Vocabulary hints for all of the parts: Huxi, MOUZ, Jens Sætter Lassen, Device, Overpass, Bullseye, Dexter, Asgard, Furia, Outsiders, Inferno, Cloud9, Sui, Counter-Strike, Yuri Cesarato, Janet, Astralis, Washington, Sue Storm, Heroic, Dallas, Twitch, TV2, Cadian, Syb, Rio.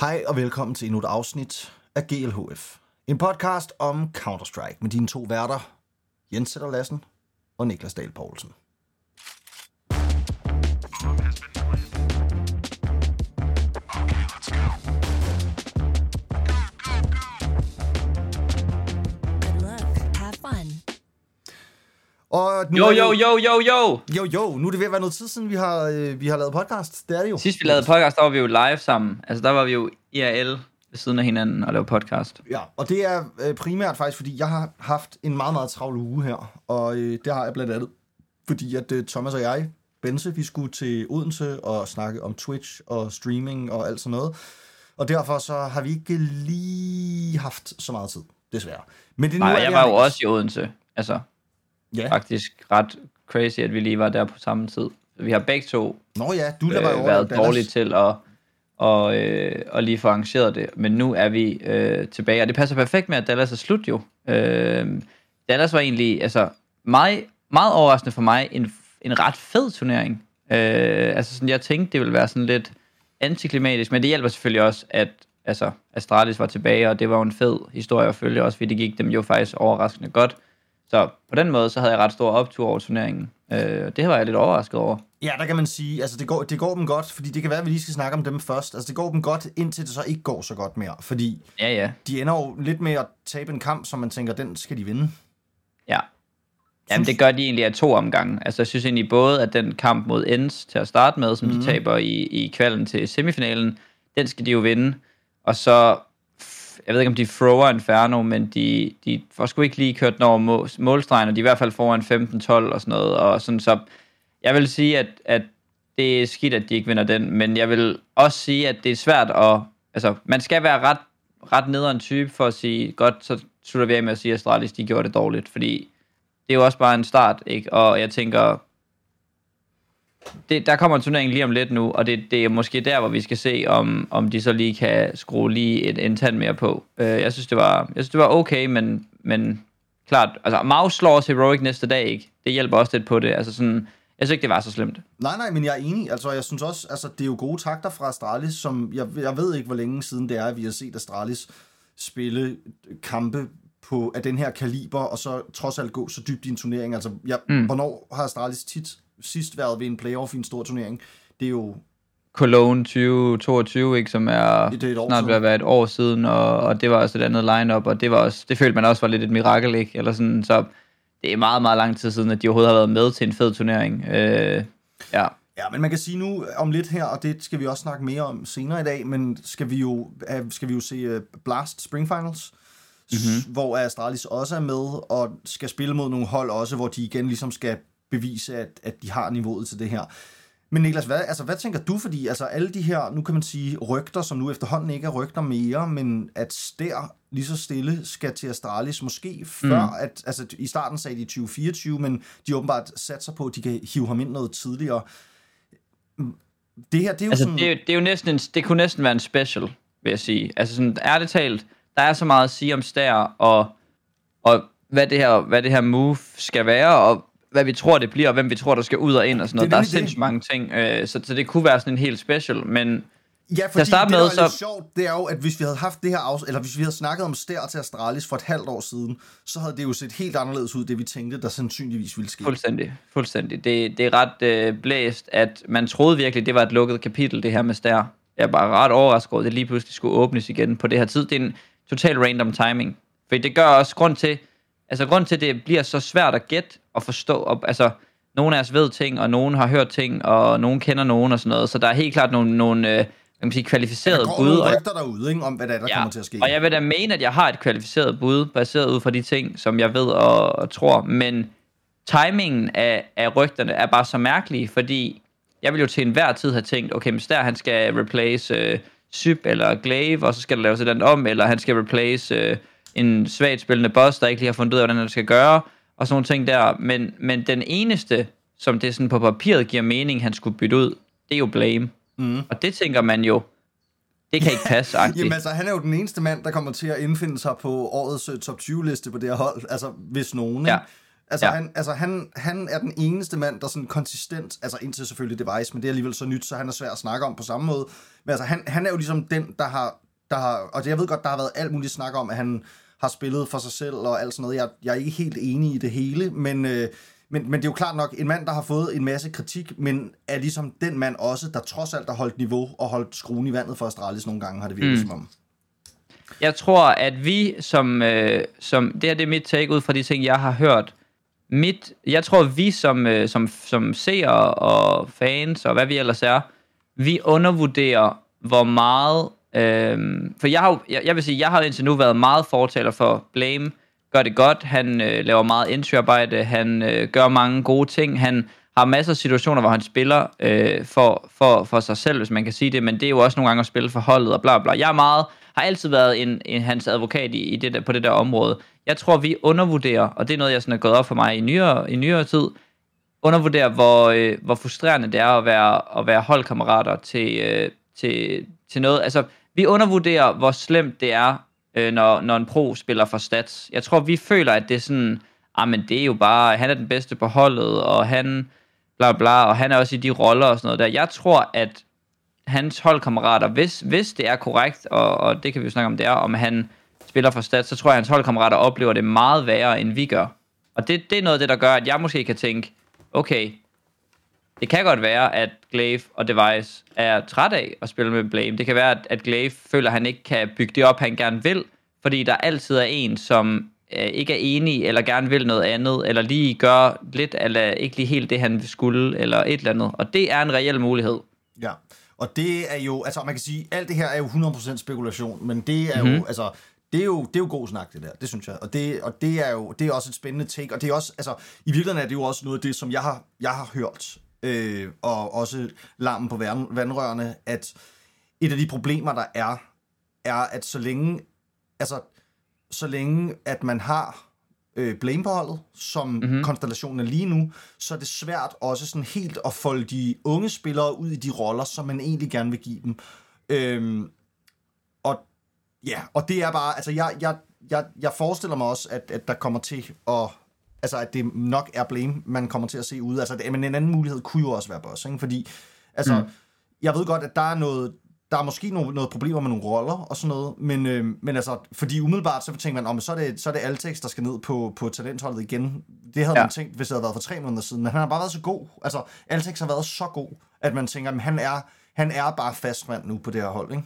Hej og velkommen til endnu et afsnit af GLHF. En podcast om Counter-Strike med dine to værter, Jens Sætter Lassen og Niklas Dahl Poulsen. Nu er det ved at være noget tid siden, vi har lavet podcast. Det er det jo. Sidst vi lavede podcast, der var vi jo live sammen. Altså der var vi jo IRL ved siden af hinanden og lavede podcast. Ja, og det er primært faktisk, fordi jeg har haft en meget, meget travl uge her. Og det har jeg blandt andet, fordi at Thomas og jeg, Bense, vi skulle til Odense og snakke om Twitch og streaming og alt sådan noget. Og derfor så har vi ikke lige haft så meget tid, desværre. Men det nu, jeg var jo også i Odense, altså... Ja. Faktisk ret crazy, at vi lige var der på samme tid. Vi har begge to været dårlige til at lige få arrangeret det. Men nu er vi tilbage, og det passer perfekt med, at Dallas er slut jo. Dallas var egentlig meget overraskende for mig en ret fed turnering. Jeg tænkte, det ville være sådan lidt antiklimatisk, men det hjælper selvfølgelig også, at Astralis var tilbage, og det var jo en fed historie at følge også, fordi det gik dem jo faktisk overraskende godt. Så på den måde, så havde jeg ret stor optur over turneringen. Det var jeg lidt overrasket over. Ja, der kan man sige, altså det går dem godt, fordi det kan være, at vi lige skal snakke om dem først. Altså det går dem godt, indtil det så ikke går så godt mere, fordi de ender jo lidt med at tabe en kamp, som man tænker, den skal de vinde. Ja, jamen det gør de egentlig af to omgange. Altså jeg synes egentlig både, at den kamp mod ENCE til at starte med, som de taber i kvalden til semifinalen, den skal de jo vinde, og så... Jeg ved ikke, om de thrower Inferno, men de får sgu ikke lige kørt den over målstregen, og de er i hvert fald foran 15-12 og sådan noget. Og sådan, så jeg vil sige, at det er skidt, at de ikke vinder den, men jeg vil også sige, at det er svært at... Altså, man skal være ret nederen type for at sige, godt, så slutter vi af med at sige, at Astralis, de gjorde det dårligt, fordi det er jo også bare en start, ikke? Og jeg tænker... Der kommer en turnering lige om lidt nu, og det er måske der, hvor vi skal se, om de så lige kan skrue lige en tand mere på. Jeg synes, det var okay, men klart... Altså, MOUZ slår også Heroic næste dag, ikke? Det hjælper også lidt på det. Altså sådan... Jeg synes ikke, det var så slemt. Nej, men jeg er enig. Altså, jeg synes også, altså, det er jo gode takter fra Astralis, som... Jeg ved ikke, hvor længe siden det er, at vi har set Astralis spille kampe af den her kaliber, og så trods alt gå så dybt i en turnering. Altså, hvornår har Astralis tit... sidst været ved en playoff i en stor turnering. Det er jo... Cologne 2022, ikke, som er snart ved at være et år siden, og det var også et andet line-up, og det følte man også var lidt et mirakel, ikke? Eller sådan, så det er meget, meget lang tid siden, at de overhovedet har været med til en fed turnering. Ja, men man kan sige nu om lidt her, og det skal vi også snakke mere om senere i dag, men skal vi jo se Blast Spring Finals, hvor Astralis også er med, og skal spille mod nogle hold også, hvor de igen ligesom skal bevise, at de har niveauet til det her. Men Niklas, hvad tænker du? Fordi altså, alle de her, nu kan man sige, rygter, som nu efterhånden ikke er rygter mere, men at Staehr lige så stille skal til Astralis, måske før, at, altså i starten sagde de 2024, men de åbenbart satte sig på, at de kan hive ham ind noget tidligere. Det her, det er jo altså, sådan... Det er jo næsten det kunne næsten være en special, vil jeg sige. Altså sådan, ærligt talt, der er så meget at sige om Staehr, og hvad det her move skal være, og hvad vi tror, det bliver, og hvem vi tror, der skal ud og ind og sådan noget. Der er sindssygt mange ting, så det kunne være sådan en helt special, men... Ja, fordi det, der er lidt sjovt, det er jo, at hvis vi havde haft det her eller hvis vi havde snakket om Staehr til Astralis for et halvt år siden, så havde det jo set helt anderledes ud, det vi tænkte, der sandsynligvis ville ske. Fuldstændig. Det er ret blæst, at man troede virkelig, det var et lukket kapitel, det her med Staehr. Jeg er bare ret overrasket over, at det lige pludselig skulle åbnes igen på det her tid. Det er en total random timing, for det gør også grund til, det bliver så svært at gætte og forstå. Og, altså, nogen af os ved ting, og nogen har hørt ting, og nogen kender nogen og sådan noget. Så der er helt klart nogle kvalificerede bud. Der går nogle rygter derude, ikke, om, hvad der kommer til at ske. Og jeg vil da mene, at jeg har et kvalificeret bud, baseret ud fra de ting, som jeg ved og tror. Men timingen af rygterne er bare så mærkelig, fordi jeg vil jo til enhver tid have tænkt, okay, men Staehr, han skal replace Syb eller gla1ve, og så skal der laves et andet om, eller han skal replace... en svagt spillende boss, der ikke lige har fundet ud af, hvordan det skal gøre, og sådan nogle ting der. Men den eneste, som det sådan på papiret giver mening, han skulle bytte ud, det er jo blame. Og det tænker man jo, det kan ikke passe. Jamen altså, han er jo den eneste mand, der kommer til at indfinde sig på årets top 20-liste på det her hold, altså hvis nogen. Ja. Altså, ja. han er den eneste mand, der sådan konsistent, altså indtil selvfølgelig Device, men det er alligevel så nyt, så han er svær at snakke om på samme måde. Men altså, han er jo ligesom den, der har, og jeg ved godt, der har været alt muligt snak om, at han har spillet for sig selv og alt sådan noget. Jeg er ikke helt enig i det hele, men det er jo klart nok en mand, der har fået en masse kritik, men er ligesom den mand også, der trods alt har holdt niveau og holdt skruen i vandet for Astralis nogle gange, har det virket som om. Jeg tror, at vi som det her, det er mit take ud fra de ting, jeg har hørt. Jeg tror, vi som seere og fans og hvad vi ellers er, vi undervurderer, hvor meget... for jeg vil sige, jeg har indtil nu været meget fortaler for blame. Gør det godt, han laver meget entry-arbejde, han gør mange gode ting, han har masser af situationer, hvor han spiller for sig selv, hvis man kan sige det, men det er jo også nogle gange at spille for holdet og bla bla. Jeg er meget... har altid været en hans advokat i det der, på det der område. Jeg tror, vi undervurderer, og det er noget, jeg sådan er gået op for mig i nyere tid, undervurderer, hvor frustrerende det er at være holdkammerater til noget. Altså, vi undervurderer, hvor slemt det er, når en pro spiller for stats. Jeg tror, vi føler, at det er sådan, men det er jo bare, han er den bedste på holdet, og han bla bla, og han er også i de roller og sådan noget der. Jeg tror, at hans holdkammerater, hvis det er korrekt, og det kan vi jo snakke om, det er, om han spiller for stats, så tror jeg, hans holdkammerater oplever det meget værre, end vi gør. Og det er noget af det, der gør, at jeg måske kan tænke, okay, det kan godt være, at gla1ve og Device er træt af at spille med blame. Det kan være, at gla1ve føler, at han ikke kan bygge det op, han gerne vil, fordi der altid er en, som ikke er enig, eller gerne vil noget andet, eller lige gør lidt, eller ikke lige helt det, han skulle, eller et eller andet. Og det er en reel mulighed. Ja. Og det er jo, altså man kan sige, alt det her er jo 100% spekulation, men det er jo, altså, det er jo god snak, det der, det synes jeg. Og det er jo, det er også et spændende take, og det er også, altså, i virkeligheden er det jo også noget af det, som jeg har hørt, og også larmen på vandrørene, at et af de problemer, der er at så længe at man har blame på holdet, som konstellationen er lige nu, så er det svært også sådan helt at folde de unge spillere ud i de roller, som man egentlig gerne vil give dem. Og ja, og det er bare, altså jeg forestiller mig også, at der kommer til at, altså at det nok er blame, man kommer til at se ude. Altså, men en anden mulighed kunne jo også være boss, ikke? Fordi, altså, jeg ved godt, at der er noget, der er måske noget problemer med nogle roller og sådan noget, men altså, fordi umiddelbart så tænker man, så er det Altex, der skal ned på talentholdet igen. Det havde man tænkt, hvis det havde været for 3 måneder siden, men han har bare været så god. Altså, Altex har været så god, at man tænker, at han er bare fastmand nu på det her hold, ikke?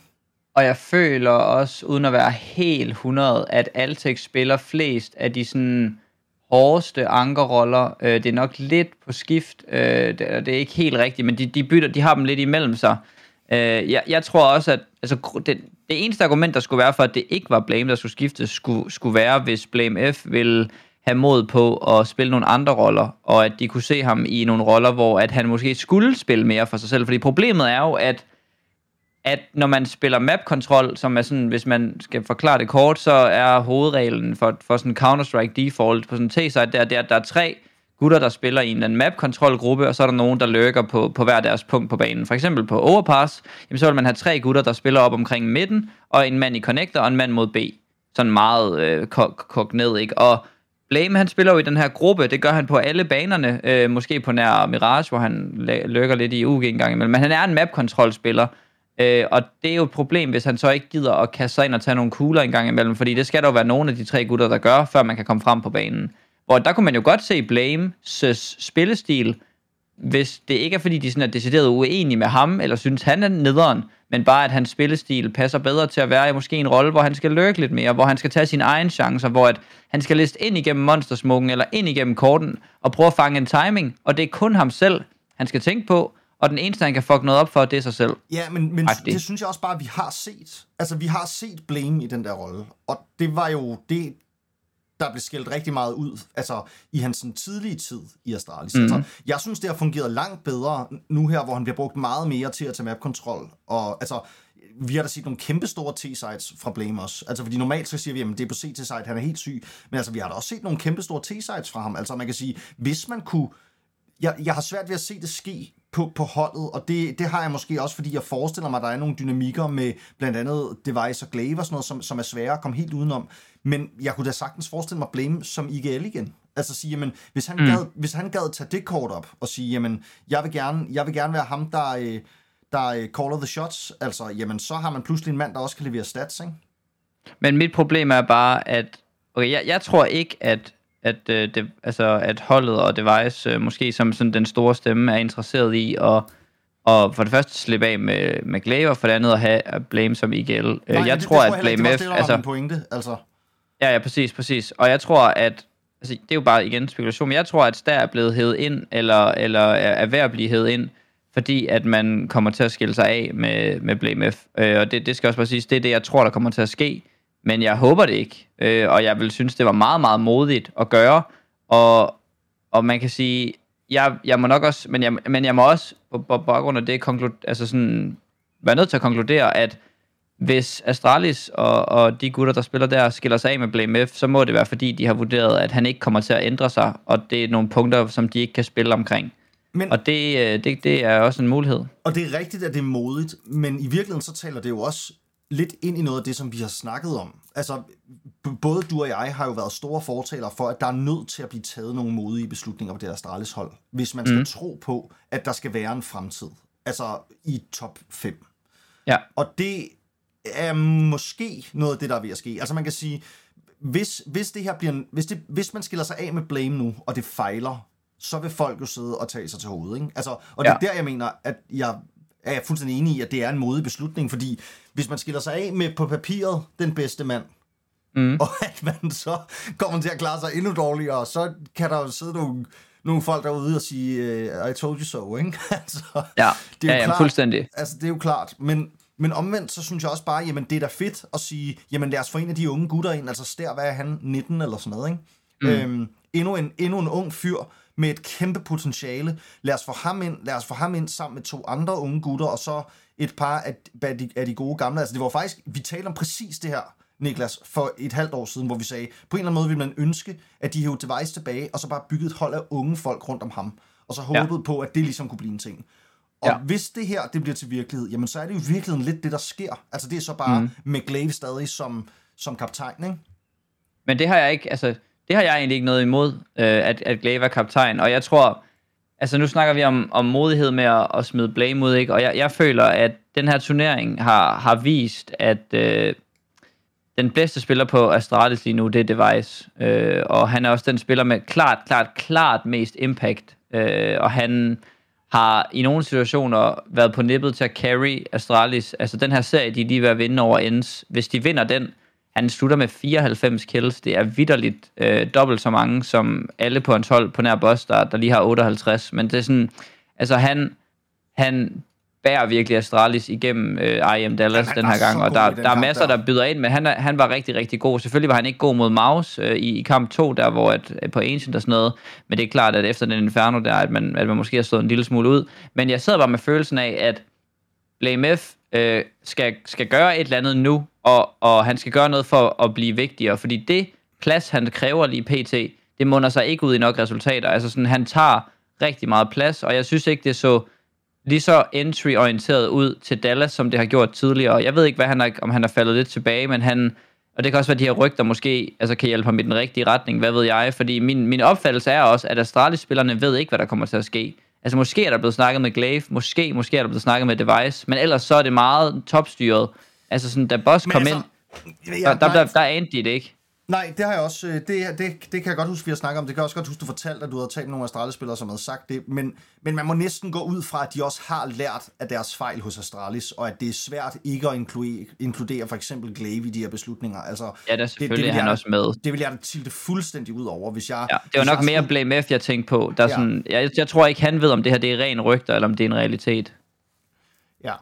Og jeg føler også, uden at være helt 100, at Altex spiller flest af de sådan hårdeste ankerroller. Det er nok lidt på skift, det er ikke helt rigtigt, men de har dem lidt imellem sig. Jeg tror også, at altså, det eneste argument, der skulle være for, at det ikke var blame, der skulle skiftes, skulle være, hvis blameF ville have mod på at spille nogle andre roller, og at de kunne se ham i nogle roller, hvor at han måske skulle spille mere for sig selv. Fordi problemet er jo, at når man spiller map-kontrol, som er sådan, hvis man skal forklare det kort, så er hovedreglen for sådan Counter-Strike default på sådan en T-site, det er, at der er 3 gutter, der spiller i en eller anden map-kontrolgruppe, og så er der nogen, der lurker på hver deres punkt på banen. For eksempel på overpass, jamen så vil man have 3 gutter, der spiller op omkring midten, og en mand i connector, og en mand mod B. Sådan meget kok ned, ikke? Og blame, han spiller jo i den her gruppe, det gør han på alle banerne, måske på nær Mirage, hvor han lurker lidt i UG en gang imellem, men han er en map-kontrolspiller, og det er jo et problem, hvis han så ikke gider at kaste sig ind og tage nogle kugler en gang imellem, fordi det skal der jo være nogle af de 3 gutter, der gør, før man kan komme frem på banen. Hvor der kunne man jo godt se blame's spillestil, hvis det ikke er, fordi de sådan er decideret uenige med ham, eller synes, han er nederen, men bare, at hans spillestil passer bedre til at være i måske en rolle, hvor han skal lurke lidt mere, hvor han skal tage sine egne chancer, hvor at han skal liste ind igennem monstersmoken, eller ind igennem korten, og prøve at fange en timing, og det er kun ham selv, han skal tænke på, og den eneste, han kan fuck noget op for, det er sig selv. Ja, men det synes jeg også bare, vi har set. Altså, vi har set blame i den der rolle, og det var jo det, der blev skældt rigtig meget ud, altså i hans sådan tidlige tid i Astralis. Altså, jeg synes, det har fungeret langt bedre nu her, hvor han bliver brugt meget mere til at tage map-kontrol. Og altså, vi har da set nogle kæmpe store T-sites fra blame også. Altså, fordi normalt så siger vi, jamen det er på CT-site, han er helt syg. Men altså, vi har da også set nogle kæmpe store T-sites fra ham. Altså, man kan sige, hvis man kunne... Jeg har svært ved at se det ske på holdet, og det har jeg måske også, fordi jeg forestiller mig, at der er nogle dynamikker med blandt andet Device og gla1ve og sådan noget, som er svære at komme helt udenom. Men jeg kunne da sagtens forestille mig blame som IGL igen. Altså sige, jamen, hvis han gad tage det kort op og sige, jamen, jeg vil gerne være ham, der caller the shots, altså, jamen, så har man pludselig en mand, der også kan levere stats, ikke? Men mit problem er bare, at okay, jeg tror ikke, at holdet og Device måske som sådan den store stemme er interesseret i og for det første slippe af med gla1ve, og for det andet at have blame som IGL. Jeg tror, at blameF ja, præcis. Og jeg tror, at altså, det er jo bare igen spekulation, men jeg tror, at Staehr er blevet hevet ind eller er ved at blive hevet ind, fordi at man kommer til at skille sig af med blameF. Og det skal også bare siges, det er det, jeg tror, der kommer til at ske. Men jeg håber det ikke, og jeg vil synes, det var meget, meget modigt at gøre, og man kan sige, jeg må nok også, men jeg må også på baggrund af det være nødt til at konkludere, at hvis Astralis og de gutter, der spiller der, skiller sig af med blameF, så må det være, fordi de har vurderet, at han ikke kommer til at ændre sig, og det er nogle punkter, som de ikke kan spille omkring. Men, og det er også en mulighed. Og det er rigtigt, at det er modigt, men i virkeligheden så taler det jo også lidt ind i noget af det, som vi har snakket om. Altså, både du og jeg har jo været store fortalere for, at der er nødt til at blive taget nogle modige beslutninger på det Astralis hold, hvis man skal tro på, at der skal være en fremtid. Altså, i top 5. Ja. Og det er måske noget af det, der er ved at ske. Altså, man kan sige, hvis man skiller sig af med blame nu, og det fejler, så vil folk jo sidde og tage sig til hovedet, ikke? Altså, og det er der, jeg mener, at jeg er fuldstændig enig i, at det er en modig beslutning, fordi hvis man skiller sig af med på papiret den bedste mand, og at man så kommer til at klare sig endnu dårligere, så kan der jo sidde nogle folk derude og sige, I told you so, ikke? Altså, ja, det er jo klart, fuldstændig. Altså, det er jo klart, men omvendt, så synes jeg også bare, jamen, det er da fedt at sige, jamen, lad os få en af de unge gutter ind, altså Staehr, hvad er han, 19 eller sådan noget, ikke? Endnu en ung fyr, med et kæmpe potentiale. Lad os få ham ind sammen med 2 andre unge gutter, og så et par af de gode gamle. Altså, det var faktisk, vi talte om præcis det her, Niklas, for et halvt år siden, hvor vi sagde, på en eller anden måde ville man ønske, at de hævde Device tilbage, og så bare byggede et hold af unge folk rundt om ham, og så håbede på, at det ligesom kunne blive en ting. Og hvis det her, det bliver til virkelighed, jamen så er det jo i virkeligheden lidt det, der sker. Altså, det er så bare med gla1ve stadig som kaptajn, ikke? Men det har jeg ikke, altså... Det har jeg egentlig ikke noget imod, at gla1ve er kaptajn. Og jeg tror, altså nu snakker vi om modighed med at smide blame ud, ikke? Og jeg føler, at den her turnering har vist, at den bedste spiller på Astralis lige nu, det er Device. Og han er også den spiller med klart mest impact. Og han har i nogle situationer været på nippet til at carry Astralis. Altså den her serie, de er lige ved at vinde over ENCE. Hvis de vinder den, han slutter med 94 kills. Det er vitterligt dobbelt så mange som alle på hans hold på nær boss, der lige har 58. Men det er sådan... Altså han bærer virkelig Astralis igennem IM Dallas den her gang. Og der er masser, der byder ind. Men han var rigtig, rigtig god. Selvfølgelig var han ikke god mod MOUZ i kamp 2, der hvor på Ancient og sådan noget. Men det er klart, at efter den Inferno der, at man måske har slået en lille smule ud. Men jeg sidder bare med følelsen af, at blameF skal gøre et eller andet nu, og han skal gøre noget for at blive vigtigere, fordi det plads, han kræver lige pt, det munder sig ikke ud i nok resultater. Altså sådan, han tager rigtig meget plads, og jeg synes ikke, det så lige så entry-orienteret ud til Dallas, som det har gjort tidligere. Jeg ved ikke, om han er faldet lidt tilbage, men han, og det kan også være, de her rygter måske altså, kan hjælpe ham i den rigtige retning, hvad ved jeg, fordi min opfattelse er også, at Astralis-spillerne ved ikke, hvad der kommer til at ske. Altså måske er der blevet snakket med gla1ve, måske er der blevet snakket med Device, men ellers så er det meget topstyret. Altså sådan, da boss kom altså, ind, der anede de det ikke. Nej, det har jeg også, det kan jeg godt huske, vi har snakket om, det kan jeg også godt huske, du fortalte, at du havde talt med nogle Astralis-spillere, som havde sagt det, men man må næsten gå ud fra, at de også har lært af deres fejl hos Astralis, og at det er svært ikke at inkludere for eksempel gla1ve i de her beslutninger. Altså, ja, der selvfølgelig det han også med. Det vil jeg tilte fuldstændig ud over, hvis jeg... Ja, det var nok mere blameF, jeg tænkte på. Der er sådan, jeg tror ikke, han ved, om det her det er ren rygter, eller om det er en realitet. Ja.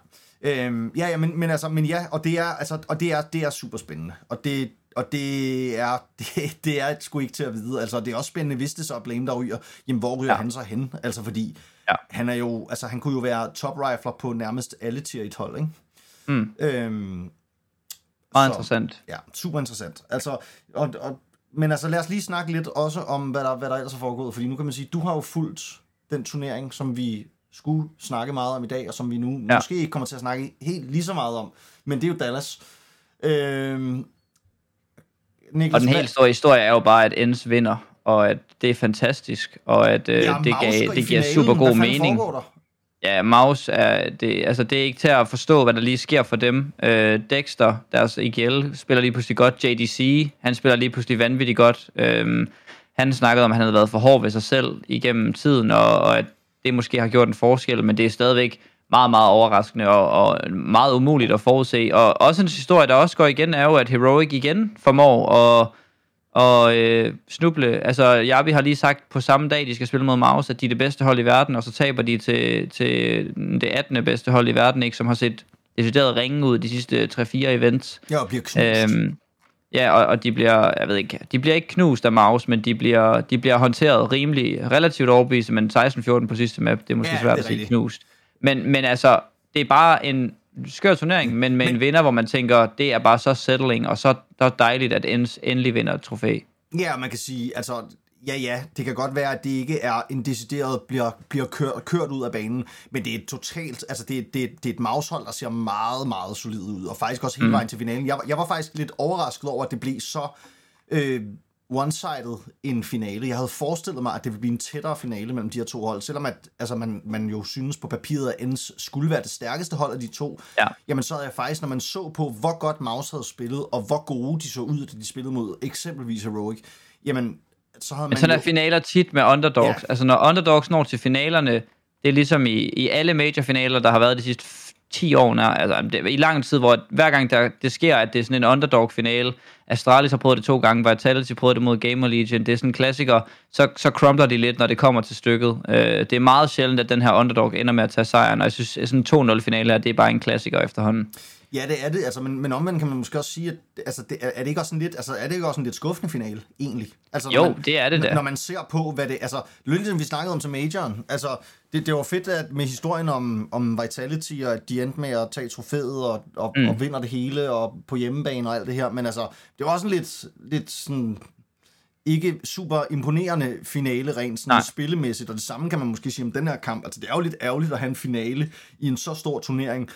Det er super spændende, og det er sgu ikke til at vide, altså det er også spændende, hvis det så er blame, der ryger, jamen hvor ryger han så hen, altså fordi han er jo, altså han kunne jo være top rifler på nærmest alle tier i et hold, ikke? Meget interessant. Ja, super interessant, altså, men altså lad os lige snakke lidt også om, hvad der ellers er foregået, fordi nu kan man sige, du har jo fulgt den turnering, som vi skulle snakke meget om i dag, og som vi nu måske ikke kommer til at snakke helt lige så meget om, men det er jo Dallas. Niklas, og den helt store historie er jo bare, at ENCE vinder, og at det er fantastisk, og at det giver super god mening. Ja, MOUZ er det, altså det er ikke til at forstå, hvad der lige sker for dem. Dexter, deres IGL, spiller lige pludselig godt. JDC, han spiller lige pludselig vanvittigt godt. Han snakkede om, at han havde været for hård ved sig selv igennem tiden, og at det måske har gjort en forskel, men det er stadigvæk meget, meget overraskende og meget umuligt at forudse. Og også en historie, der også går igen, er jo, at Heroic igen formår at snuble. Altså, Jabi har lige sagt på samme dag, de skal spille mod MOUZ, at de er det bedste hold i verden, og så taber de til det 18. bedste hold i verden, ikke, som har set decideret ringe ud de sidste 3-4 events. Ja, og bliver knust. Og de bliver, jeg ved ikke, de bliver ikke knust af MOUZ, men de bliver håndteret rimelig, relativt overbevist, men 16-14 på sidste map, det er måske svært at sige knust. Men altså, det er bare en skør turnering, men med en vinder, hvor man tænker, det er bare så settling, og så dejligt, at ENCE endelig vinder et trofæ. Ja, man kan sige, altså, ja, det kan godt være, at det ikke er en decideret, bliver kørt ud af banen, men det er totalt, altså, det er et MOUZ-hold, der ser meget, meget solid ud, og faktisk også hele vejen til finalen. Jeg var faktisk lidt overrasket over, at det blev så one-sided en finale. Jeg havde forestillet mig, at det ville blive en tættere finale mellem de her to hold, selvom at, altså, man jo synes på papiret, at ENCE skulle være det stærkeste hold af de to. Ja. Jamen så havde jeg faktisk, når man så på, hvor godt MOUZ havde spillet, og hvor gode de så ud, da de spillede mod eksempelvis Heroic, jamen så havde man... Men sådan er finaler tit med underdogs. Ja. Altså når underdogs når til finalerne, det er ligesom i alle major-finaler, der har været de sidste 10 år, altså i lang tid, hvor hver gang det sker, at det er sådan en underdog-finale, Astralis har prøvet det 2 gange, Vitality prøvede det mod Gamer Legion, det er sådan en klassiker, så crumbler de lidt, når det kommer til stykket. Det er meget sjældent, at den her underdog ender med at tage sejren, og jeg synes, sådan en 2-0-finale, det er bare en klassiker efterhånden. Ja, det er det, altså, men omvendt kan man måske også sige, at altså, er det ikke også sådan lidt, altså, er det ikke også en lidt skuffende finale, egentlig? Altså, jo, det er det da. Når man ser på, hvad det, altså, lidt som vi snakkede om til majoren, altså, det var fedt at med historien om Vitality, og at de endte med at tage trofæet og vinder det hele, og på hjemmebane og alt det her, men altså, det var også en lidt sådan, ikke super imponerende finale, rent sådan spillemæssigt, og det samme kan man måske sige om den her kamp, altså, det er jo lidt ærgerligt at have en finale i en så stor turnering,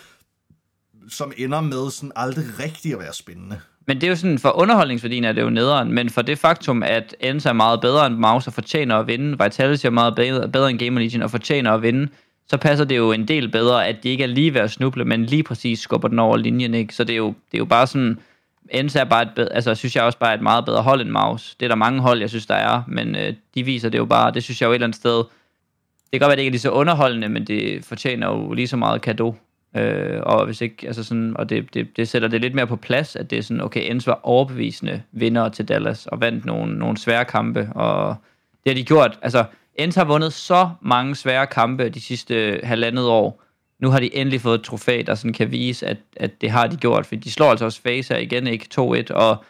som ender med sådan aldrig rigtig at være spændende. Men det er jo sådan, for underholdningsværdien er det jo nederen, men for det faktum, at ENCE er meget bedre end MOUZ og fortjener at vinde, Vitality er meget bedre end Gamer Legion og fortjener at vinde, så passer det jo en del bedre, at de ikke er lige ved at snuble, men lige præcis skubber den over linjen, ikke? Så det er jo bare sådan, ENCE er bare altså synes jeg også bare et meget bedre hold end MOUZ. Det er der mange hold, jeg synes, der er, men de viser det jo bare, det synes jeg jo et eller andet sted. Det kan godt være, det ikke er lige så underholdende, men det fortjener jo lige så meget cadeau. Og hvis ikke, altså sådan, og det sætter det lidt mere på plads, at det er sådan, okay, ENCE var overbevisende vinder til Dallas og vandt nogle svære kampe, og det har de gjort. Altså, ENCE har vundet så mange svære kampe de sidste 1,5 år. Nu har de endelig fået et trofæ, der sådan kan vise, at det har de gjort, for de slår altså også FaZe her igen, ikke, 2-1, og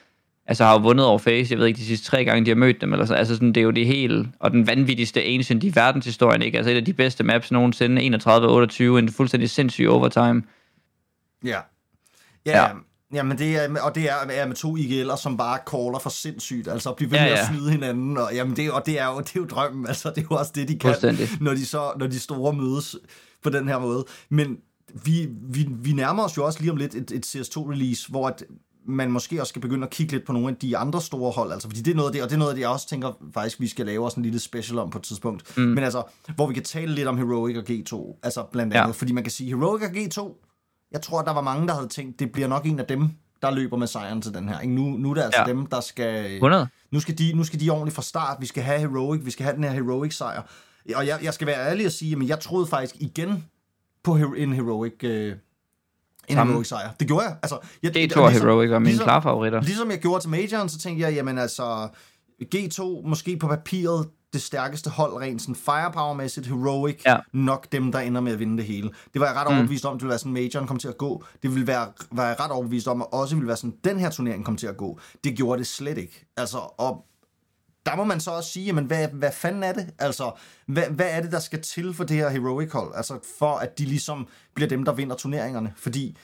altså har jo vundet over FaZe, jeg ved ikke, de sidste 3 gange, de har mødt dem, eller sådan. Altså sådan, det er jo det hele, og den vanvittigste Ancient i verdenshistorien, ikke? Altså et af de bedste maps nogensinde, 31-28, en fuldstændig sindssyg overtime. Ja. Jamen det er, og det er med 2 IGL'er, som bare caller for sindssygt, altså at blive ved med at snyde hinanden, og jamen det er jo drømmen, altså det er jo også det, de kan, når de store mødes på den her måde. Men vi nærmer os jo også lige om lidt et CS2-release, hvor at man måske også skal begynde at kigge lidt på nogle af de andre store hold, altså, fordi det er noget af det, og det er noget af det, jeg også tænker faktisk, vi skal lave også en lille special om på et tidspunkt, men altså, hvor vi kan tale lidt om Heroic og G2, altså blandt andet, fordi man kan sige, Heroic og G2, jeg tror, der var mange, der havde tænkt, det bliver nok en af dem, der løber med sejren til den her, ikke? Nu er det altså dem, der skal, nu skal de ordentligt fra start, vi skal have Heroic, vi skal have den her Heroic-sejr, og jeg skal være ærlig og sige, men jeg troede faktisk igen på en Heroic sejr. Det gjorde jeg. Altså, G2 og Heroic var mine klare favoritter. Ligesom jeg gjorde til majoren, så tænkte jeg, jamen altså, G2 måske på papiret det stærkeste hold, rent sådan firepower-mæssigt, Heroic, nok dem, der ender med at vinde det hele. Det var jeg ret overbevist om, det ville være sådan, majoren kom til at gå. Det ville være, var jeg ret overbevist om, og også ville være sådan, den her turnering kom til at gå. Det gjorde det slet ikke. Altså, og der må man så også sige, jamen hvad fanden er det? Altså, hvad er det, der skal til for det her Heroic-hold? Altså, for at de ligesom bliver dem, der vinder turneringerne. Fordi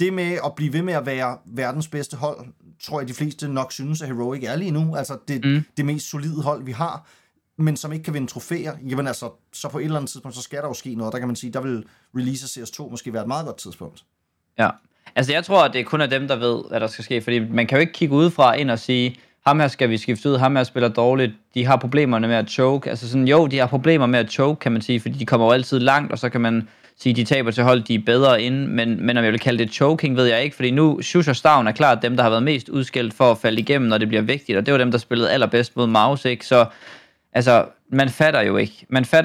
det med at blive ved med at være verdens bedste hold, tror jeg, de fleste nok synes, at Heroic er lige nu. Altså, det mest solide hold, vi har. men som ikke kan vinde trofæer, jamen altså, så på et eller andet tidspunkt, så skal der jo ske noget. Der kan man sige, der vil release CS2 måske være et meget godt tidspunkt. Ja, altså jeg tror, at det kun er dem, der ved, hvad der skal ske, fordi man kan jo ikke kigge udefra ind og sige, ham her skal vi skifte ud, ham her spiller dårligt, de har problemerne med at choke, altså sådan, jo, de har problemer med at choke, kan man sige, fordi de kommer jo altid langt, og så kan man sige, de taber til hold, de er bedre inde, men om jeg vil kalde det choking, ved jeg ikke, fordi nu, Shush og Stavn er klart dem, der har været mest udskilt for at falde igennem, når det bliver vigtigt, og det var dem, der spillede allerbedst mod MOUZ, ikke? Så altså, man fatter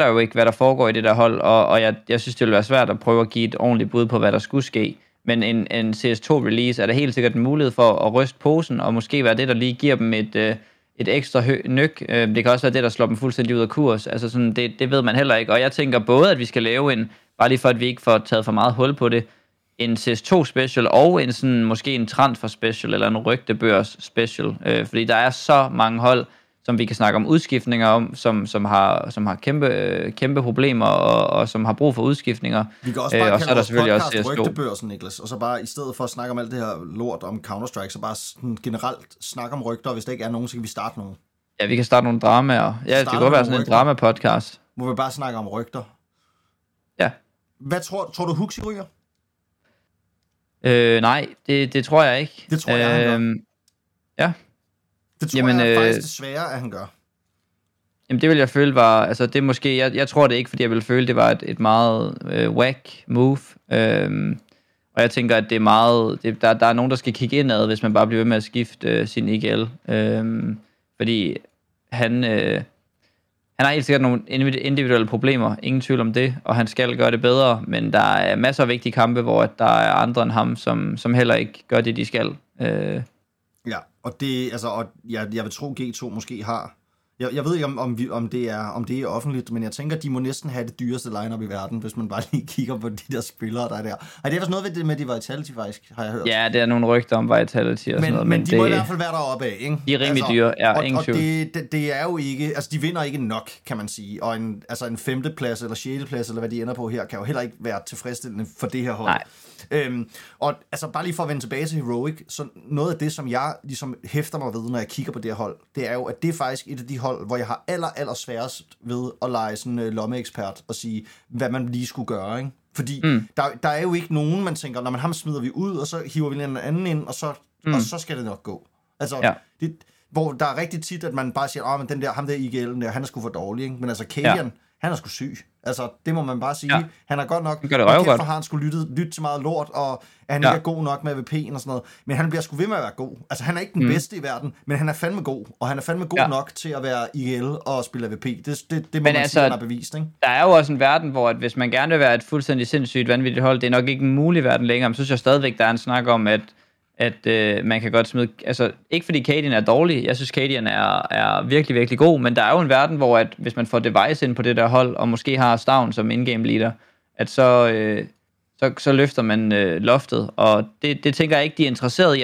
jo ikke, hvad der foregår i det der hold, og jeg synes, det ville være svært at prøve at give et ordentligt bud på, hvad der skulle ske. Men en CS2-release er der helt sikkert en mulighed for at ryste posen, og måske være det, der lige giver dem et ekstra nøk. Det kan også være det, der slår dem fuldstændig ud af kurs. Altså sådan, det ved man heller ikke. Og jeg tænker både, at vi skal lave en, bare lige for at vi ikke får taget for meget hul på det, en CS2-special og en sådan, måske en transfer-special eller en rygtebørs-special. Fordi der er så mange hold, som vi kan snakke om udskiftninger om, som har kæmpe problemer, og som har brug for udskiftninger. Vi kan også bare kalde vores podcast Rygtebørsen, Niklas, og så bare i stedet for at snakke om alt det her lort om Counter-Strike, så bare sådan generelt snakke om rygter, og hvis der ikke er nogen, så kan vi starte nogle. Ja, vi kan starte nogle dramaer. Ja, det kunne være sådan en drama-podcast. Må vi bare snakke om rygter? Ja. Hvad tror du, Huxi ryger? Nej, det tror jeg ikke. Det tror jeg, han gør. Ja. Det tror jeg faktisk desværre, at han gør. Jamen det vil jeg føle var, altså det måske, jeg tror det ikke, fordi jeg ville føle, det var et meget whack move. Og jeg tænker, at det er meget, der er nogen, der skal kigge indad, hvis man bare bliver ved med at skifte sin IGL. Fordi han har helt sikkert nogle individuelle problemer, ingen tvivl om det, og han skal gøre det bedre, men der er masser af vigtige kampe, hvor der er andre end ham, som heller ikke gør det, de skal. Ja, og det altså, og jeg vil tro G2 måske har. Jeg ved ikke om det er offentligt, men jeg tænker, de må næsten have det dyreste lineup i verden, hvis man bare lige kigger på de der spillere der er der. Ej, det er også noget ved det med Vitality faktisk, har jeg hørt. Ja, det er nogle rygter om Vitality og sådan noget, men de må i hvert fald være deroppe af, ikke? De er rimelig dyre, ja, og, ingen tvivl. Og det er jo ikke, altså de vinder ikke nok, kan man sige. Og en femteplads eller sjetteplads eller hvad de ender på her, kan jo heller ikke være tilfredsstillende for det her hold. Nej. Og altså bare lige for at vende tilbage til Heroic, så noget af det, som jeg ligesom hæfter mig ved, når jeg kigger på det her hold, det er jo, at det er faktisk et af de hold, hvor jeg har aller sværest ved at lege sådan en lommeekspert og sige, hvad man lige skulle gøre, ikke? Fordi der er jo ikke nogen, man tænker, når man ham smider vi ud, og så hiver vi en anden ind, og så skal det nok gå. Altså, ja. Hvor der er rigtig tit, at man bare siger, men ham der IGL'en der, han er sgu for dårlig, ikke? Men altså Cadian, han er sgu syg. Altså, det må man bare sige. Ja. Han er godt nok, derfor har han sgu lyttet til meget lort, og han ikke er god nok med AVP'en og sådan noget. Men han bliver sgu ved med at være god. Altså, han er ikke den bedste i verden, men han er fandme god. Og han er fandme god nok til at være IGL og spille AVP. Det må men man altså sige, han har bevist, ikke? Der er jo også en verden, hvor at hvis man gerne vil være et fuldstændig sindssygt vanvittigt hold, det er nok ikke en mulig verden længere. Men så synes jeg stadigvæk, der er en snak om, at man kan godt smide... Altså, ikke fordi Cadian er dårlig. Jeg synes, Cadian er virkelig, virkelig god. Men der er jo en verden, hvor at hvis man får Device ind på det der hold, og måske har Staehr som in-game leader, at så løfter man loftet. Og det tænker jeg ikke, de er interesseret i.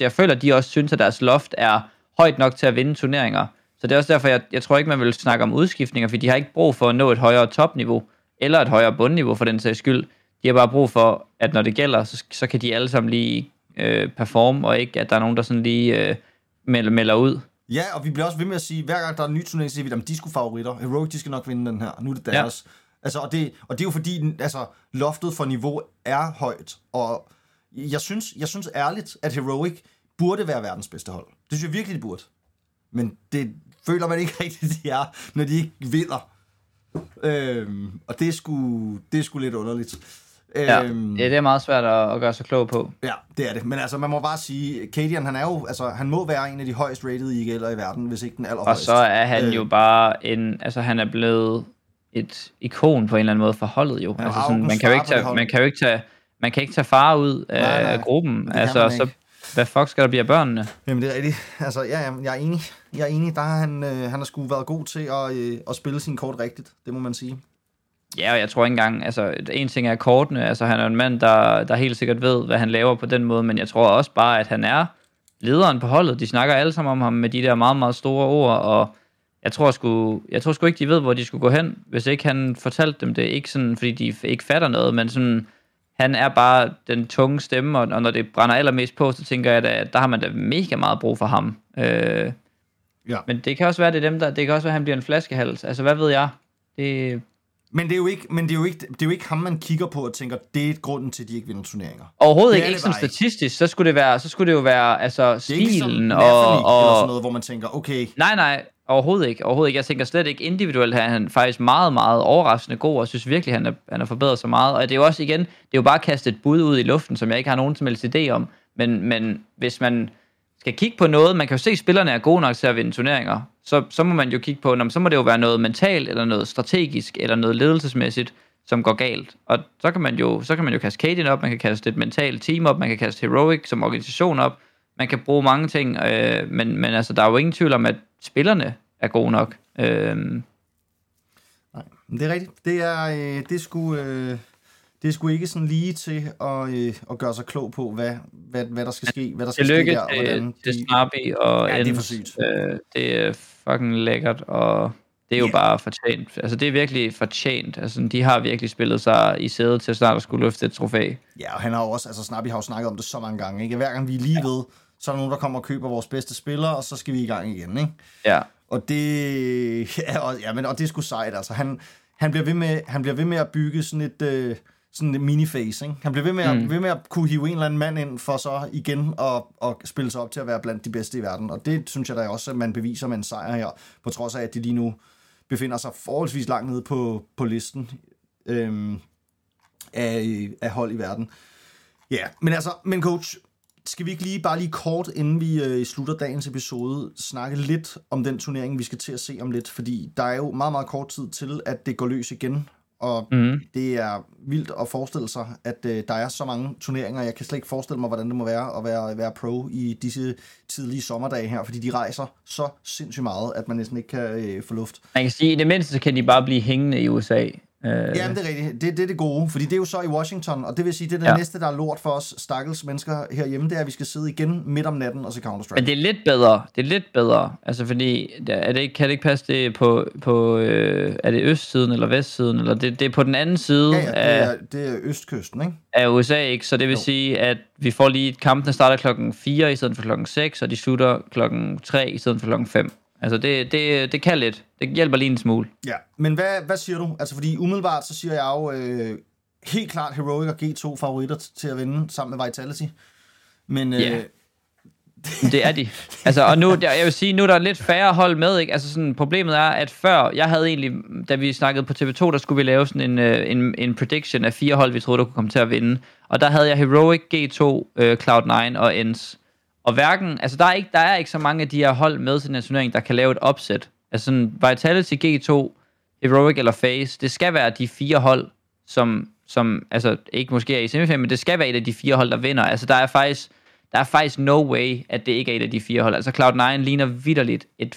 Jeg føler, de også synes, at deres loft er højt nok til at vinde turneringer. Så det er også derfor, jeg tror ikke, man vil snakke om udskiftninger, fordi de har ikke brug for at nå et højere topniveau, eller et højere bundniveau for den sags skyld. De har bare brug for, at når det gælder, så kan de alle sammen lige perform, og ikke, at der er nogen, der sådan lige melder ud. Ja, og vi bliver også ved med at sige, hver gang der er en ny turnering, så siger vi, at de skulle favoritter. Heroic, de skal nok vinde den her. Nu er det deres. Ja. Altså, og det er jo fordi, altså, loftet for niveau er højt, og jeg synes ærligt, at Heroic burde være verdens bedste hold. Det synes jeg virkelig, det burde. Men det føler man ikke rigtigt, de er, når de ikke vinder. Og det er sgu lidt underligt. Ja, det er meget svært at gøre sig klog på. Ja, det er det. Men altså, man må bare sige, Cadian, han er jo, altså, han må være en af de højst rated IGL'er i verden, hvis ikke den allerhøjeste. Og så er han jo bare han er blevet et ikon på en eller anden måde for holdet jo. Altså, sådan, man kan ikke tage far ud af gruppen. Altså, så hvad fuck skal der blive af børnene? Jamen, det er rigtigt. Altså, ja, jeg er enig. Der har han har sgu været god til at spille sin kort rigtigt. Det må man sige. Ja, og jeg tror ikke engang, altså en ting er kortene, altså han er en mand, der helt sikkert ved, hvad han laver på den måde, men jeg tror også bare, at han er lederen på holdet. De snakker alle sammen om ham med de der meget, meget store ord, og jeg tror sgu ikke, de ved, hvor de skulle gå hen, hvis ikke han fortalte dem det. Ikke sådan, fordi de ikke fatter noget, men sådan, han er bare den tunge stemme, og når det brænder allermest på, så tænker jeg, at der har man da mega meget brug for ham. Ja. Men det kan også være, det er dem, der, det kan også være, han bliver en flaskehals. Altså, hvad ved jeg? Det... Men det er jo ikke, det er jo ikke ham, man kigger på og tænker, det er grunden til, at de ikke vinder turneringer. Overhovedet ikke, ikke som statistisk. Så skulle det være, altså stilen og eller sådan noget, hvor man tænker, okay. Nej, overhovedet ikke. Jeg tænker slet ikke individuelt her. Han er faktisk meget, meget overraskende god, og synes virkelig, han har forbedret sig meget. Og det er jo også igen, det er jo bare kastet et bud ud i luften, som jeg ikke har nogen som helst idé om. Men hvis man skal kigge på noget, man kan jo se, at spillerne er gode nok til at vinde turneringer, så må man jo kigge på, så må det jo være noget mentalt, eller noget strategisk, eller noget ledelsesmæssigt, som går galt. Og så kan man jo kaste Cadian op, man kan kaste et mentalt team op, man kan kaste Heroic som organisation op, man kan bruge mange ting, men altså, der er jo ingen tvivl om, at spillerne er gode nok. Nej, det er rigtigt. Det er sgu ikke sådan lige til at gøre sig klog på, hvad der skal ske, hvad der skal ske der, og hvordan de... Det er Snappi og ja, ENCE. Det er fucking lækkert, og det er jo bare fortjent. Altså, det er virkelig fortjent. Altså, de har virkelig spillet sig i sædet til snart at skulle løfte et trofæ. Ja, og han har jo også, altså Snappi har jo snakket om det så mange gange, ikke? Hver gang vi er lige ved, så er der nogen, der kommer og køber vores bedste spillere, og så skal vi i gang igen, ikke? Ja. Og det... Ja, og det er sgu sejt, altså. Han bliver ved med at bygge sådan et mini-face, ikke? Han bliver ved med at kunne hive en eller anden mand ind for så igen at spille sig op til at være blandt de bedste i verden. Og det synes jeg da også, at man beviser med en sejr her, på trods af, at de lige nu befinder sig forholdsvis langt nede på listen af hold i verden. Ja, men coach, skal vi ikke bare lige kort, inden vi slutter dagens episode, snakke lidt om den turnering, vi skal til at se om lidt, fordi der er jo meget, meget kort tid til, at det går løs igen. Og det er vildt at forestille sig, at der er så mange turneringer. Jeg kan slet ikke forestille mig, hvordan det må være at være pro i disse tidlige sommerdage her, fordi de rejser så sindssygt meget, at man næsten ikke kan få luft. Man kan sige, at i det mindste så kan de bare blive hængende i USA. Jamen, det er rigtigt. Det er det gode, fordi det er jo så i Washington, og det vil sige, at det er det næste, der er lort for os stakkels mennesker herhjemme, det er, at vi skal sidde igen midt om natten og se Counter-Strike. Men det er lidt bedre. Altså, fordi kan det ikke passe det på er det østsiden eller vestsiden, eller det er på den anden side af... det er østkysten, ikke? Af USA, ikke? Så det vil sige, at vi får lige kampene starter klokken 4 i stedet for klokken 6, og de slutter klokken 3 i stedet for klokken 5. Altså, det kan lidt. Det hjælper lige en smule. Ja, men hvad siger du? Altså, fordi umiddelbart, så siger jeg jo helt klart Heroic og G2 favoritter til at vinde sammen med Vitality. Men... Det er de. Altså, og nu, jeg vil sige, nu er der lidt færre hold med, ikke? Altså, sådan, problemet er, at før, jeg havde egentlig, da vi snakkede på TV2, der skulle vi lave sådan en prediction af 4 hold, vi troede, der kunne komme til at vinde. Og der havde jeg Heroic, G2, Cloud9 og ENCE. Og hverken, altså der er ikke så mange af de her hold med til den turnering, der kan lave et opsæt. Altså sådan, Vitality, G2, Heroic eller FaZe, det skal være de 4 hold, som altså ikke måske er i semifinalen, men det skal være et af de 4 hold, der vinder. Altså der er faktisk no way, at det ikke er et af de 4 hold. Altså Cloud9 ligner vitterligt et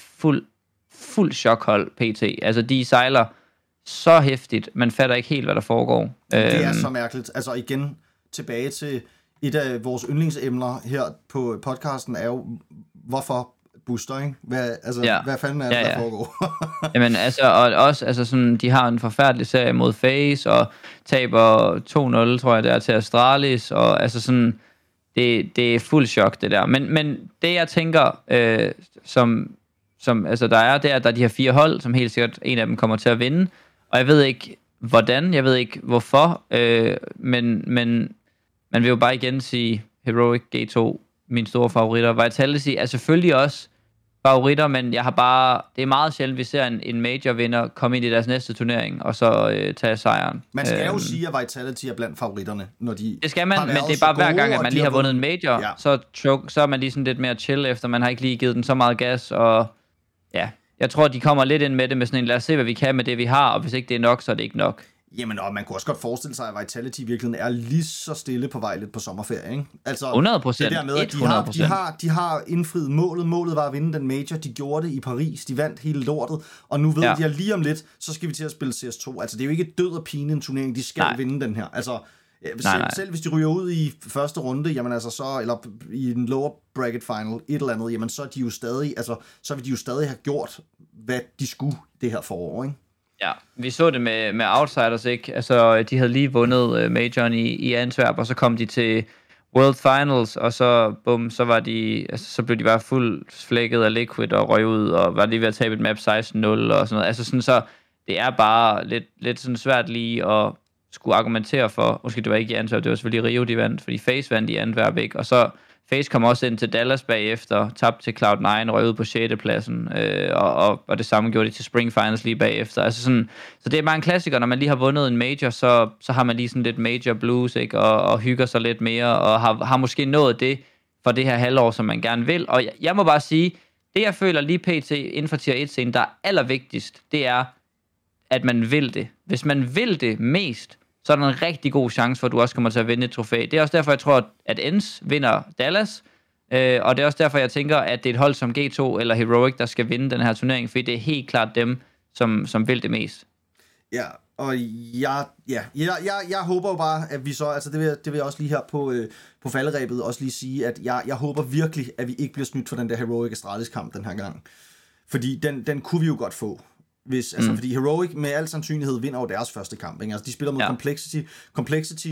fuld chokhold PT. Altså de sejler så hæftigt, man fatter ikke helt, hvad der foregår. Det er så mærkeligt. Altså igen, tilbage til... Et af vores yndlingsemner her på podcasten er jo, hvorfor booster, ikke? Hvad fanden er det, der foregår? Jamen, altså, og også, altså sådan, de har en forfærdelig serie mod FaZe, og taber 2-0, tror jeg, der til Astralis, og altså sådan, det er fuld chok, det der. Men det, jeg tænker, som altså, der er de her 4 hold, som helt sikkert en af dem kommer til at vinde, og jeg ved ikke, hvordan, jeg ved ikke, hvorfor, men man vil jo bare igen sige Heroic, G2, mine store favoritter. Vitality er selvfølgelig også favoritter, men jeg har bare... Det er meget sjældent, vi ser en major-vinder komme ind i deres næste turnering, og så tage sejren. Man skal jo sige, at Vitality er blandt favoritterne, når de... Det skal man, men det er bare hver gang, at man lige har vundet en major, så er man lige sådan lidt mere chill efter, man har ikke lige givet den så meget gas, og ja, jeg tror, de kommer lidt ind med det med sådan en, lad os se, hvad vi kan med det, vi har, og hvis ikke det er nok, så er det ikke nok. Jamen, og man kunne også godt forestille sig, at Vitality i virkeligheden er lige så stille på vej lidt på sommerferie, ikke? Altså, 100%. Det der med, at de har indfriet målet. Målet var at vinde den major. De gjorde det i Paris. De vandt hele lortet. Og nu ved de, at lige om lidt, så skal vi til at spille CS2. Altså, det er jo ikke død og pine en turnering. De skal vinde den her. Altså, selv hvis de ryger ud i første runde, jamen altså så, eller i en lower bracket final, et eller andet, jamen så er de jo stadig, altså, så vil de jo stadig have gjort, hvad de skulle det her forår, ikke? Ja, vi så det med Outsiders, ikke? Altså, de havde lige vundet majoren i Antwerp, og så kom de til World Finals, og så bum, så var de, altså, så blev de bare fuldt flækket af Liquid og røg ud, og var lige ved at tabe et map 16-0 og sådan noget. Altså sådan, så det er bare lidt sådan svært lige at skulle argumentere for, måske det var ikke i Antwerp, det var selvfølgelig Rio, de vandt, fordi FaZe vandt i Antwerp, ikke? Og så FaZe kom også ind til Dallas bagefter, tabte til Cloud9, røg ud på 6. pladsen, og det samme gjorde de til Spring Finals lige bagefter. Altså sådan, så det er bare en klassiker, når man lige har vundet en major, så har man lige sådan lidt major blues, ikke? Og hygger sig lidt mere, og har måske nået det for det her halvår, som man gerne vil. Og jeg må bare sige, det jeg føler lige pt. Inden for tier 1-scenen, der er allervigtigst, det er, at man vil det. Hvis man vil det mest, så er der en rigtig god chance for, at du også kommer til at vinde et trofæ. Det er også derfor, jeg tror, at ENCE vinder Dallas. Og det er også derfor, jeg tænker, at det er et hold som G2 eller Heroic, der skal vinde den her turnering, fordi det er helt klart dem, som vil det mest. Ja, og jeg håber jo bare, at vi så, altså det vil jeg også lige her på falderæbet også lige sige, at jeg håber virkelig, at vi ikke bliver snydt for den der Heroic Astralis kamp den her gang. Fordi den kunne vi jo godt få. Hvis, altså, fordi Heroic med al sandsynlighed vinder over deres første kamp, ikke? Altså, de spiller mod Complexity.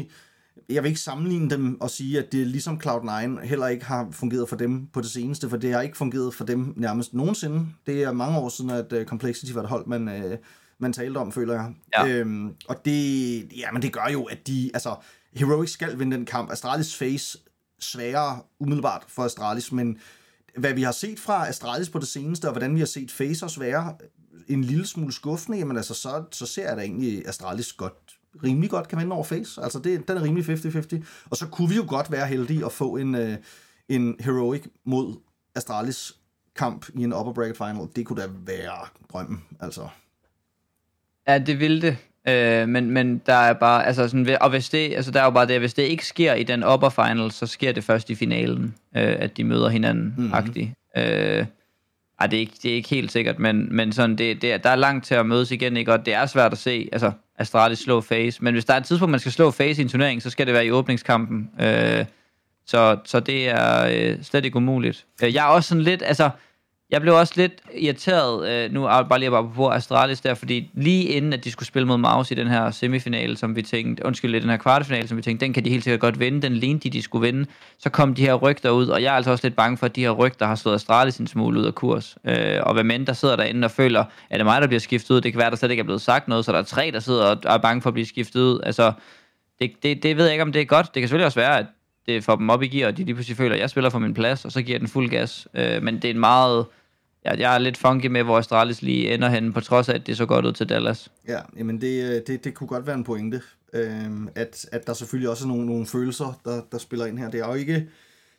Jeg vil ikke sammenligne dem og sige, at det ligesom Cloud9 heller ikke har fungeret for dem på det seneste, for det har ikke fungeret for dem nærmest nogensinde. Det er mange år siden, at Complexity var et hold, man talte om, føler jeg. Ja. Og det gør jo, at de, altså, Heroic skal vinde den kamp. Astralis FaZe sværere umiddelbart for Astralis, men hvad vi har set fra Astralis på det seneste, og hvordan vi har set FaZe også være en lille smule skuffende, jamen altså, så ser jeg da egentlig Astralis rimelig godt kan vinde over FaZe. Altså, den er rimelig 50-50. Og så kunne vi jo godt være heldige at få en Heroic mod Astralis kamp i en upper bracket final. Det kunne da være drømmen, altså. Ja, det ville det. Men der er bare, altså sådan, og hvis det, altså der er jo bare det, hvis det ikke sker i den upper final, så sker det først i finalen, at de møder hinanden, agtigt. Ej, det er ikke helt sikkert, men sådan, der er langt til at mødes igen, ikke? Og det er svært at se, altså, Astralis slå FaZe. Men hvis der er et tidspunkt, man skal slå FaZe i en turnering, så skal det være i åbningskampen. Så det er slet ikke umuligt. Jeg er også sådan lidt, altså, jeg blev også lidt irriteret, nu bare lige på Astralis der, fordi lige inden, at de skulle spille mod MOUZ i den her semifinale, som vi tænkte, i den her kvartfinale, som vi tænkte, den kan de helt sikkert godt vinde, den lignede de skulle vinde, så kom de her rygter ud, og jeg er altså også lidt bange for, at de her rygter har slået Astralis en smule ud af kurs. Og hvad mænd, der sidder derinde og føler, er det mig, der bliver skiftet ud, det kan være, der slet ikke er blevet sagt noget, så der er 3, der sidder og er bange for at blive skiftet ud. Altså, det ved jeg ikke, om det er godt. Det kan selvfølgelig også være, at det får dem op i gear, og de lige pludselig føler, at jeg spiller for min plads, og så giver den fuld gas. Men det er en meget... Jeg er lidt funky med, hvor Astralis lige ender henne, på trods af, at det så godt ud til Dallas. Ja, jamen det kunne godt være en pointe, at der selvfølgelig også er nogle følelser, der spiller ind her. Det er jo ikke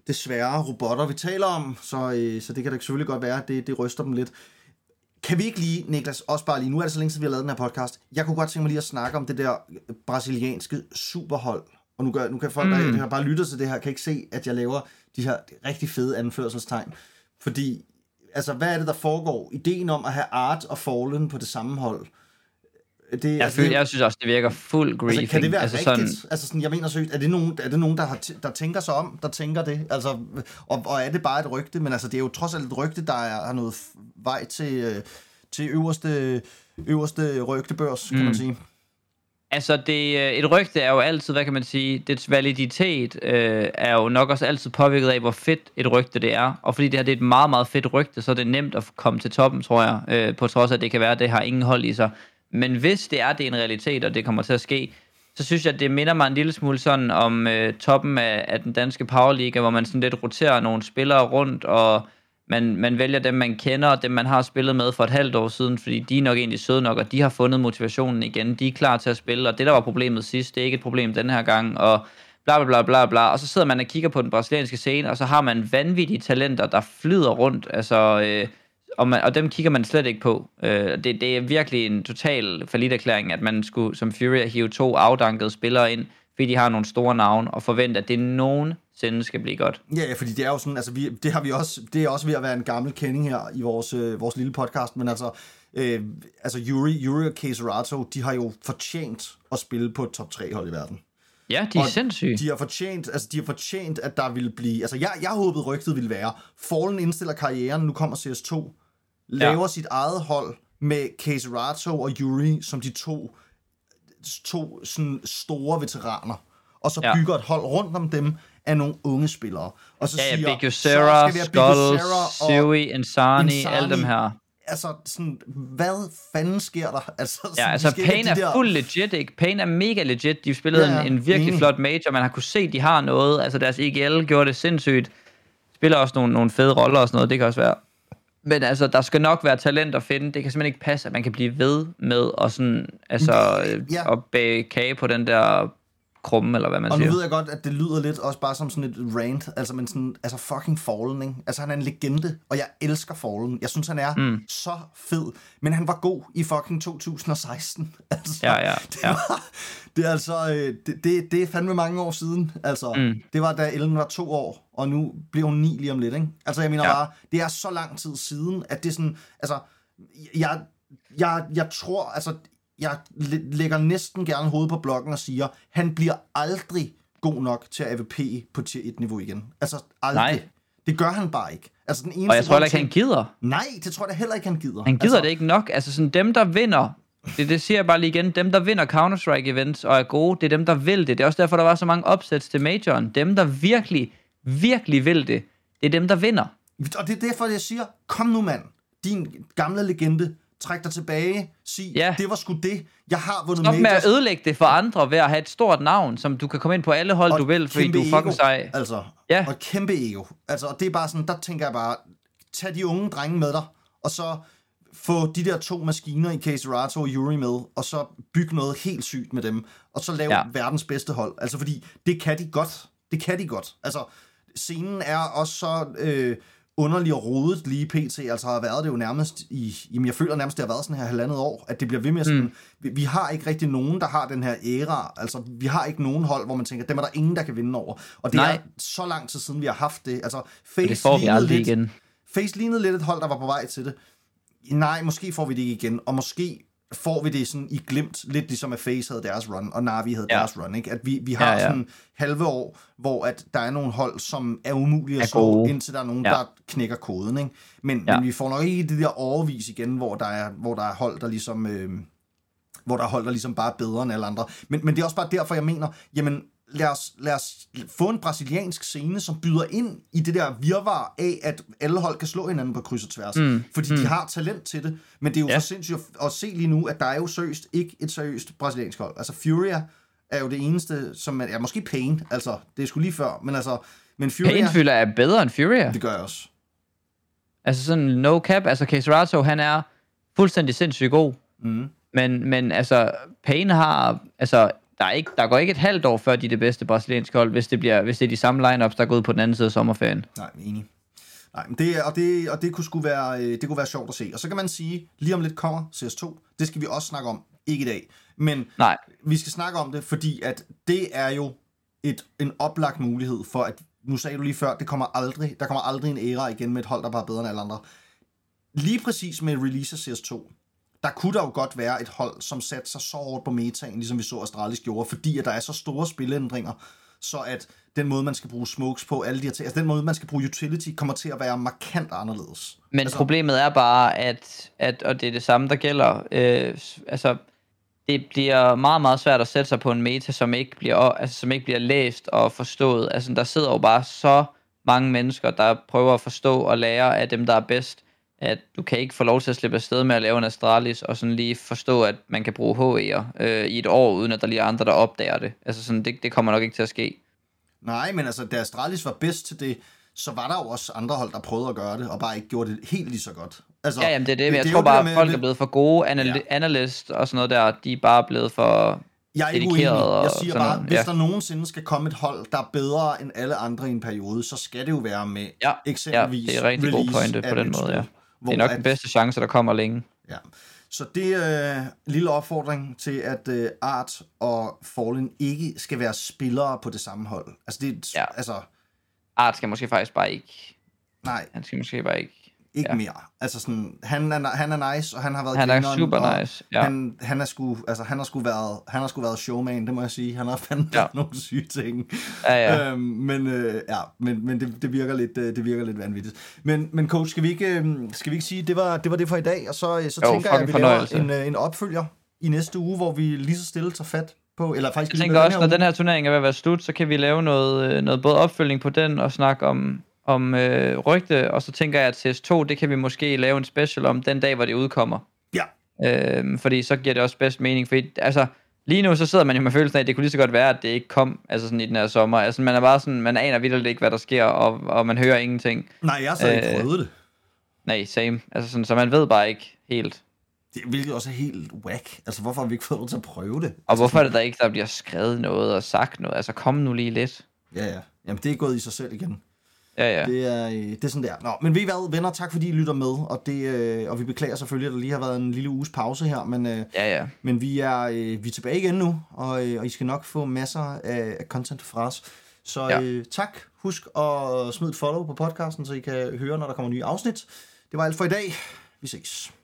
desværre robotter, vi taler om, så det kan da selvfølgelig godt være, at det ryster dem lidt. Kan vi ikke lige, Niklas, også bare lige, nu er det så længe siden, vi har lavet den her podcast, jeg kunne godt tænke mig lige at snakke om det der brasilianske superhold. Og nu kan folk, der har bare lyttet til det her, kan ikke se, at jeg laver de her rigtig fede anførselstegn. Fordi, altså, hvad er det, der foregår? Ideen om at have Art og Fallen på det samme hold. Jeg synes også, det virker fuld griefing. Altså, kan det være rigtigt? Sådan... Altså, sådan, jeg mener seriøst, er det nogen der tænker sig om, der tænker det? Altså, og er det bare et rygte? Men altså, det er jo trods alt et rygte, der har noget vej til øverste rygtebørs, kan man sige. Altså, et rygte er jo altid, hvad kan man sige, dets validitet er jo nok også altid påvirket af, hvor fedt et rygte det er. Og fordi det her det er et meget, meget fedt rygte, så er det nemt at komme til toppen, tror jeg. På trods af, at det kan være, at det har ingen hold i sig. Men hvis det er en realitet, og det kommer til at ske, så synes jeg, at det minder mig en lille smule sådan om toppen af den danske powerliga, hvor man sådan lidt roterer nogle spillere rundt, og man vælger dem, man kender, og dem, man har spillet med for et halvt år siden, fordi de er nok egentlig søde nok, og de har fundet motivationen igen. De er klar til at spille, og det, der var problemet sidst, det er ikke et problem den her gang, og bla bla bla bla bla. Og så sidder man og kigger på den brasilianske scene, og så har man vanvittige talenter, der flyder rundt, altså, og dem kigger man slet ikke på. Det er virkelig en total falliterklæring, at man skulle, som Furia, hive 2 afdankede spillere ind, fordi de har nogle store navne, og forventer, at det nogensinde skal blive godt. Ja, fordi det er jo sådan, altså det har vi også, det er også ved at være en gammel kending her i vores lille podcast, men altså Yuri og Cesarato, de har jo fortjent at spille på et top 3 hold i verden. Ja, de er sindssyge. De har fortjent, at der ville blive, altså jeg håbede rygtet ville være, Fallen indstiller karrieren, nu kommer CS2, laver sit eget hold med Cesarato og Yuri som de to sådan store veteraner, og så bygger et hold rundt om dem, af nogle unge spillere. Og så siger, Big Ucera, Skulls, Sui, Insani, alle dem her. Altså, sådan, hvad fanden sker der? Altså, sådan, altså Pain de er der... fuld legit, ikke? Pain er mega legit. De spillede en virkelig flot major. Man har kunne se, de har noget. Altså, deres IGL gjorde det sindssygt. Spiller også nogle fede roller og sådan noget. Det kan også være... Men altså, der skal nok være talent at finde. Det kan simpelthen ikke passe, at man kan blive ved med at sådan, altså, at bage kage på den der krumme, eller hvad man siger. Og nu ved jeg godt, at det lyder lidt også bare som sådan et rant, altså, men sådan, altså fucking Fallen, ikke? Altså, han er en legende, og jeg elsker Fallen. Jeg synes, han er så fed, men han var god i fucking 2016. Altså, det var, det er altså, det er fandme mange år siden, altså. Det var, da Ellen var 2 år, og nu bliver hun 9 lige om lidt, ikke? Altså, jeg mener bare, det er så lang tid siden, at det er sådan, altså, jeg tror, altså, jeg lægger næsten gerne hovedet på blokken og siger, han bliver aldrig god nok til at AVP på tier 1 niveau igen. Altså aldrig. Nej. Det gør han bare ikke. Altså, den eneste, og jeg tror ikke, han gider. Nej, det tror jeg heller ikke, han gider. Han gider altså, det ikke nok. Altså sådan dem, der vinder, det siger jeg bare lige igen, dem, der vinder Counter-Strike-events og er gode, det er dem, der vil det. Det er også derfor, der var så mange opsæts til majoren. Dem, der virkelig, virkelig vil det, det er dem, der vinder. Og det er derfor, jeg siger, kom nu mand, din gamle legende, træk dig tilbage, sig, det var sgu det. Jeg har vundet majors. Stop med at ødelægge det for andre ved at have et stort navn, som du kan komme ind på alle hold, og du vil, fordi du er fucking sej. Altså, og kæmpe ego. Altså, og det er bare sådan, der tænker jeg bare, tag de unge drenge med dig, og så få de der 2 maskiner i Cesarato og Yuri med, og så byg noget helt sygt med dem, og så lave verdens bedste hold. Altså, fordi det kan de godt. Det kan de godt. Altså, scenen er også så... underlig og rodet lige pt. Altså har været det jo nærmest i... Jamen jeg føler nærmest, det har været sådan her 1,5 år, at det bliver ved med sådan... Vi har ikke rigtig nogen, der har den her æra. Altså vi har ikke nogen hold, hvor man tænker, dem er der ingen, der kan vinde over. Og det er så lang tid siden, vi har haft det. Altså FaZe lignede lidt et hold, der var på vej til det. Nej, måske får vi det ikke igen. Og måske får vi det sådan i glimt, lidt ligesom at FaZe havde deres run, og Navi havde deres run, ikke? At vi har sådan halve år, hvor at der er nogle hold, som er umulige at slå, indtil der er nogen, der knækker koden, ikke? Men vi får nok ikke det der overvis igen, hvor der er hold, der ligesom, bare er bedre end alle andre. Men det er også bare derfor, jeg mener, jamen, lad os få en brasiliansk scene, som byder ind i det der virvar af, at alle hold kan slå hinanden på kryds og tværs. Fordi de har talent til det. Men det er jo for sindssygt at se lige nu, at der er jo seriøst ikke et seriøst brasiliansk hold. Altså Furia er jo det eneste, som er måske Pain. Altså, det er sgu lige før. Men altså, Furia... Pain-fylder er bedre end Furia. Det gør jeg også. Altså sådan no cap. Altså Cesarato, han er fuldstændig sindssygt god. Men altså, Pain har... Altså, der går ikke et halvt år før de er det bedste brasilianske hold, hvis det er de samme lineups, der går ud på den anden side af sommerferien. Nej, enig. Nej, men det kunne sgu være, det kunne være sjovt at se. Og så kan man sige, lige om lidt kommer CS2. Det skal vi også snakke om. Ikke i dag. Men vi skal snakke om det, fordi at det er jo en oplagt mulighed for, at nu sagde du lige før, der kommer aldrig en æra igen med et hold, der bare er bedre end alle andre. Lige præcis med release af CS2, der kunne der jo godt være et hold, som satte sig så hårdt på metaen, ligesom vi så Astralis gjorde, fordi at der er så store spilleændringer, så at den måde, man skal bruge smokes på, alle de her ting, altså den måde, man skal bruge utility, kommer til at være markant anderledes. Men altså, problemet er bare, at og det er det samme, der gælder, altså det bliver meget, meget svært at sætte sig på en meta, som ikke bliver læst og forstået. Altså der sidder jo bare så mange mennesker, der prøver at forstå og lære af dem, der er bedst, at du kan ikke få lov til at slippe afsted med at lave en Astralis, og sådan lige forstå, at man kan bruge HE'er i et år, uden at der lige er andre, der opdager det. Altså sådan, det kommer nok ikke til at ske. Nej, men altså, da Astralis var bedst til det, så var der jo også andre hold, der prøvede at gøre det, og bare ikke gjorde det helt lige så godt. Altså, jamen det er det, men jeg tror bare, at folk er blevet for gode, analyst og sådan noget der, de er bare blevet for... Jeg er ikke uenig. Jeg siger bare, hvis der nogensinde skal komme et hold, der er bedre end alle andre i en periode, så skal det jo være med eksempelvis... Ja, det er en rigtig god pointe på den måde, det er nok den bedste chance, der kommer længe. Ja. Så det er lille opfordring til, at Art og Fallen ikke skal være spillere på det samme hold. Altså, det, altså, Art skal måske faktisk bare ikke... Nej. Han skal måske bare ikke... Ikke mere. Altså sådan, han er nice, og han har været... Han er super nice, han har sgu været showman, det må jeg sige. Han har fandme nogle syge ting. Men det virker lidt vanvittigt. Men coach, skal vi ikke sige, det var det for i dag, og så tænker jeg, at vi laver en opfølger i næste uge, hvor vi lige så stille tager fat på, eller faktisk... Jeg tænker også, når den her turnering er ved at være slut, så kan vi lave noget både opfølgning på den, og snakke om rygte, og så tænker jeg, at CS2, det kan vi måske lave en special om den dag, hvor det udkommer. Ja. Fordi så giver det også bedst mening, fordi altså... Lige nu så sidder man jo med følelsen af, at det kunne lige så godt være, at det ikke kom, altså sådan i den her sommer. Altså man er bare sådan, man aner vitterligt ikke, hvad der sker, og man hører ingenting. Nej, jeg så ikke prøvet det. Nej, same. Altså sådan, så man ved bare ikke helt. Det, hvilket også er helt whack. Altså hvorfor har vi ikke fået til at prøve det? Og hvorfor er det der ikke, der bliver skrevet noget og sagt noget? Altså kom nu lige lidt. Ja. Jamen det er gået i sig selv igen. Ja. Det er sådan der. Nå, men ved I hvad, venner, tak fordi I lytter med, og vi beklager selvfølgelig, at der lige har været en lille uges pause her, men. Men vi er tilbage igen nu, og I skal nok få masser af content fra os. Så ja. Tak, husk at smide et follow på podcasten, så I kan høre, når der kommer nye afsnit. Det var alt for i dag. Vi ses.